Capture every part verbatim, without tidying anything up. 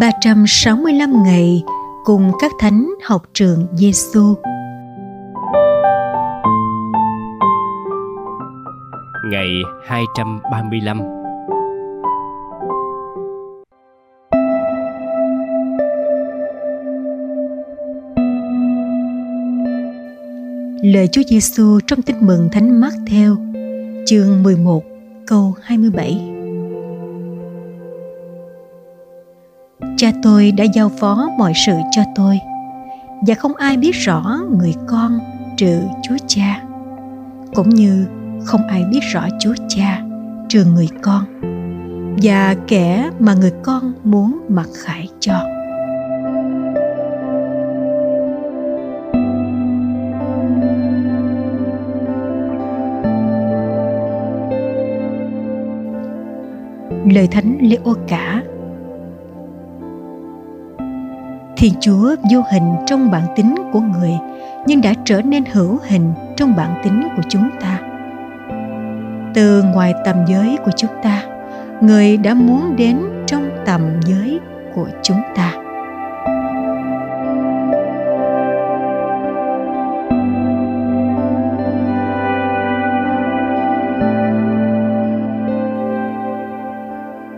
ba trăm sáu mươi lăm ngày cùng các thánh học Trường Giêsu. Ngày hai trăm ba mươi lăm. Lời Chúa Giêsu trong Tin mừng Thánh Mác-theo, chương mười một, câu hai mươi bảy. Cha tôi đã giao phó mọi sự cho tôi, và không ai biết rõ người con trừ Chúa Cha, cũng như không ai biết rõ Chúa Cha trừ người con, và kẻ mà người con muốn mặc khải cho. Lời Thánh Lêô cả. Thiên Chúa vô hình trong bản tính của người, nhưng đã trở nên hữu hình trong bản tính của chúng ta. Từ ngoài tầm giới của chúng ta, người đã muốn đến trong tầm giới của chúng ta.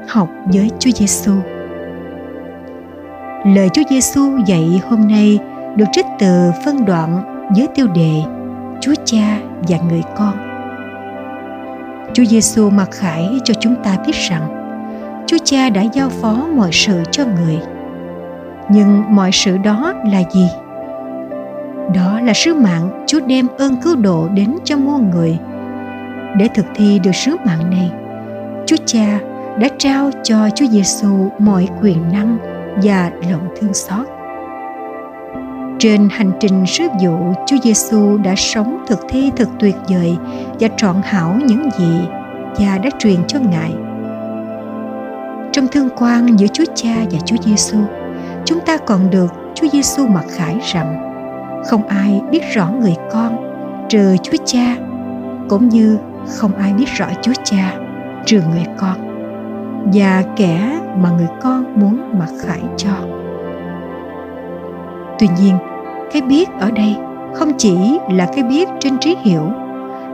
Học với Chúa Giêsu. Lời Chúa Giêsu dạy hôm nay được trích từ phân đoạn với tiêu đề Chúa Cha và Người Con. Chúa Giêsu mặc khải cho chúng ta biết rằng Chúa Cha đã giao phó mọi sự cho người. Nhưng mọi sự đó là gì? Đó là sứ mạng Chúa đem ơn cứu độ đến cho muôn người. Để thực thi được sứ mạng này, Chúa Cha đã trao cho Chúa Giêsu mọi quyền năng và lòng thương xót. Trên hành trình sứ vụ, Chúa Giêsu đã sống thực thi thật tuyệt vời và trọn hảo những gì Cha đã truyền cho Ngài. Trong thương quan giữa Chúa Cha và Chúa Giêsu, chúng ta còn được Chúa Giêsu mặc khải rằng không ai biết rõ người con trừ Chúa Cha, cũng như không ai biết rõ Chúa Cha trừ người con, và kẻ mà người con muốn mặc khải cho. Tuy nhiên, cái biết ở đây không chỉ là cái biết trên trí hiểu,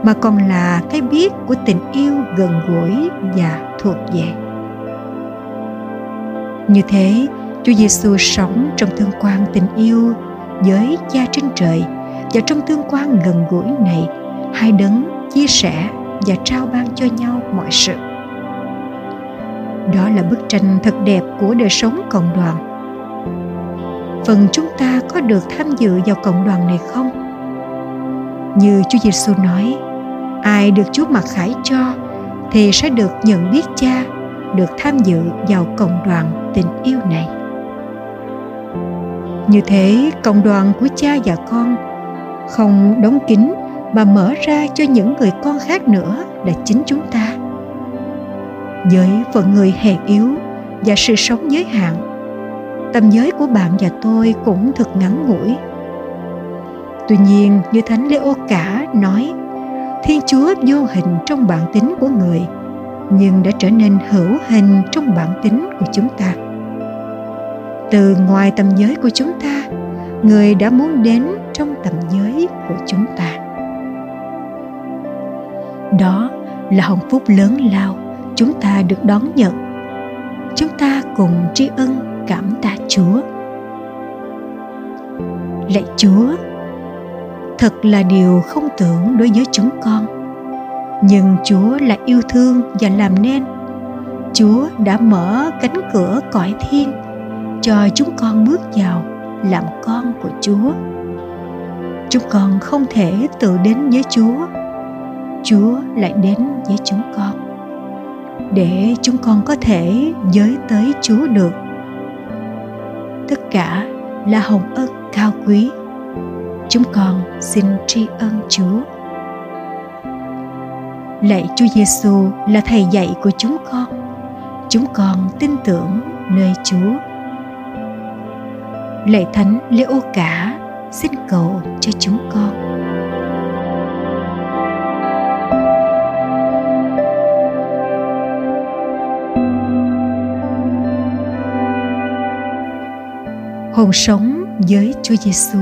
mà còn là cái biết của tình yêu gần gũi và thuộc về. Như thế, Chúa Giêsu sống trong tương quan tình yêu với Cha trên trời, và trong tương quan gần gũi này, hai đấng chia sẻ và trao ban cho nhau mọi sự. Đó là bức tranh thật đẹp của đời sống cộng đoàn. Phần chúng ta có được tham dự vào cộng đoàn này không? Như Chúa Giêsu nói, ai được Chúa mặc khải cho thì sẽ được nhận biết Cha, được tham dự vào cộng đoàn tình yêu này. Như thế, cộng đoàn của Cha và Con không đóng kín mà mở ra cho những người con khác nữa là chính chúng ta. Với phận người hèn yếu và sự sống giới hạn, tầm giới của bạn và tôi cũng thật ngắn ngủi. Tuy nhiên, như Thánh Lêô cả nói, Thiên Chúa vô hình trong bản tính của người, nhưng đã trở nên hữu hình trong bản tính của chúng ta. Từ ngoài tầm giới của chúng ta, người đã muốn đến trong tầm giới của chúng ta. Đó là hồng phúc lớn lao chúng ta được đón nhận. Chúng ta cùng tri ân cảm tạ Chúa. Lạy Chúa, thật là điều không tưởng đối với chúng con, nhưng Chúa là yêu thương và làm nên. Chúa đã mở cánh cửa cõi thiên cho chúng con bước vào làm con của Chúa. Chúng con không thể tự đến với Chúa, Chúa lại đến với chúng con, để chúng con có thể giới tới Chúa được. Tất cả là hồng ân cao quý. Chúng con xin tri ân Chúa. Lạy Chúa Giêsu là Thầy dạy của chúng con. Chúng con tin tưởng nơi Chúa. Lạy Thánh Lêô cả, xin cầu cho chúng con. hồn sống với Chúa Giêsu.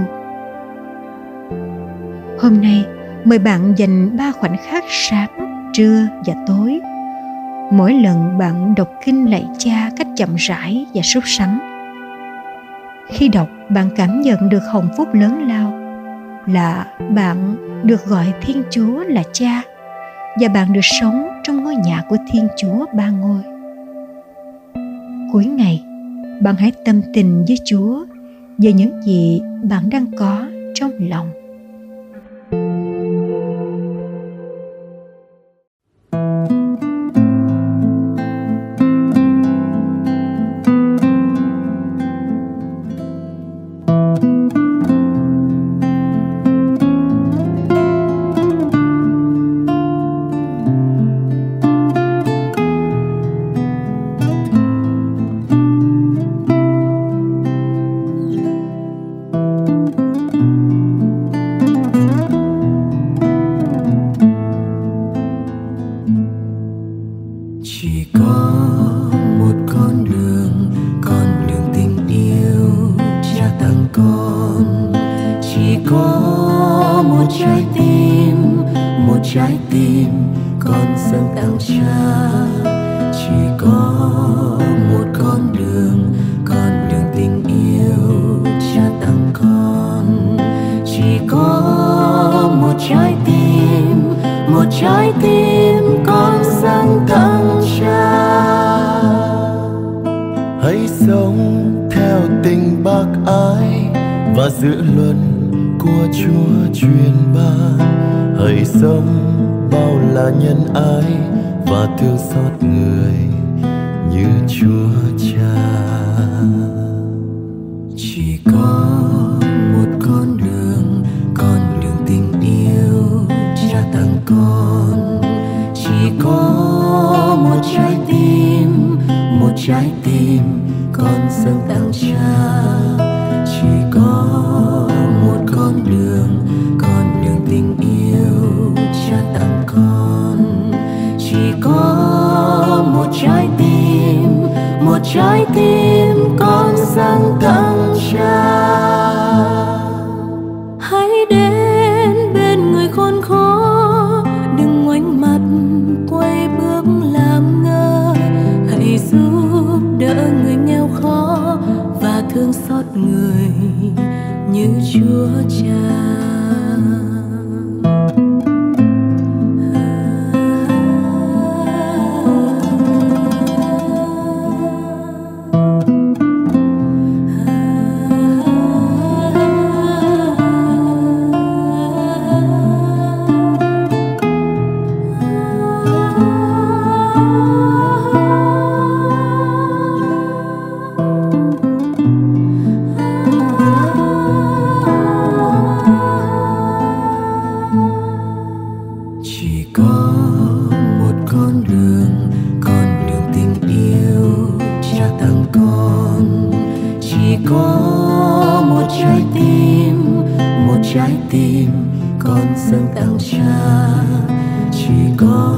Hôm nay mời bạn dành ba khoảnh khắc sáng, trưa và tối mỗi lần bạn đọc kinh lạy Cha cách chậm rãi và sốt sắng. Khi đọc, bạn cảm nhận được hồng phúc lớn lao là bạn được gọi Thiên Chúa là Cha và bạn được sống trong ngôi nhà của Thiên Chúa ba ngôi. Cuối ngày, bạn hãy tâm tình với Chúa về những gì bạn đang có trong lòng. Trái tim con dâng tặng Cha, chỉ có một con đường, con đường tình yêu Cha tặng con. Chỉ có một trái tim, một trái tim con dâng tặng Cha. Hãy sống theo tình bác ái và dự luật của Chúa truyền ban. Hãy sống bao la nhân ái và thương xót người như Chúa Cha. Chỉ có một con đường, con đường tình yêu Cha tặng con. Chỉ có một trái tim, một trái tim con dâng tặng Cha. Chỉ có một con đường, con đường tình yêu Cha tặng con. Chỉ có một trái tim, một trái tim con dâng tặng Cha. Hãy đến bên người khốn khó, đừng ngoảnh mặt quay bước làm ngơ. Hãy giúp đỡ người nghèo khó và thương xót người như Chúa Cha. Trái tim con dâng tặng Cha, chỉ có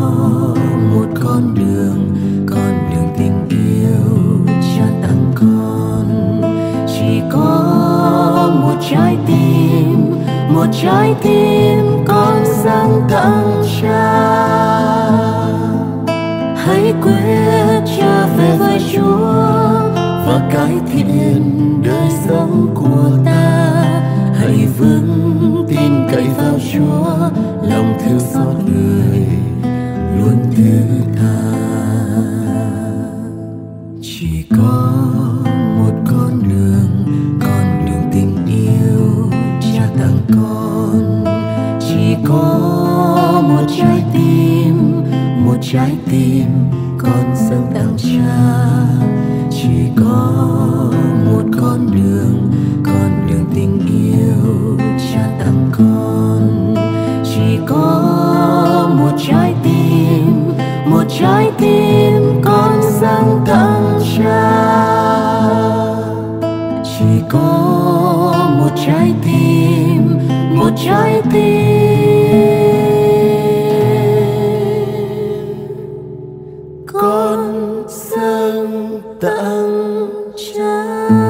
một con đường, con đường tình yêu Cha tặng con. Chỉ có một trái tim, một trái tim con dâng tặng Cha. Hãy quyết trở về với Chúa và cải thiện đời sống của ta. Hãy vững tin cậy vào Chúa, lòng thương xót người luôn thứ tha. Chỉ có một con đường, con đường tình yêu Cha tặng con. Chỉ có một trái tim, một trái tim con dâng tặng Cha. Chỉ có một con đường, con đường tình yêu Cha tặng con. Chỉ có một trái tim, một trái tim con dâng tặng Cha. Chỉ có một trái tim, một trái tim con dâng tặng Cha.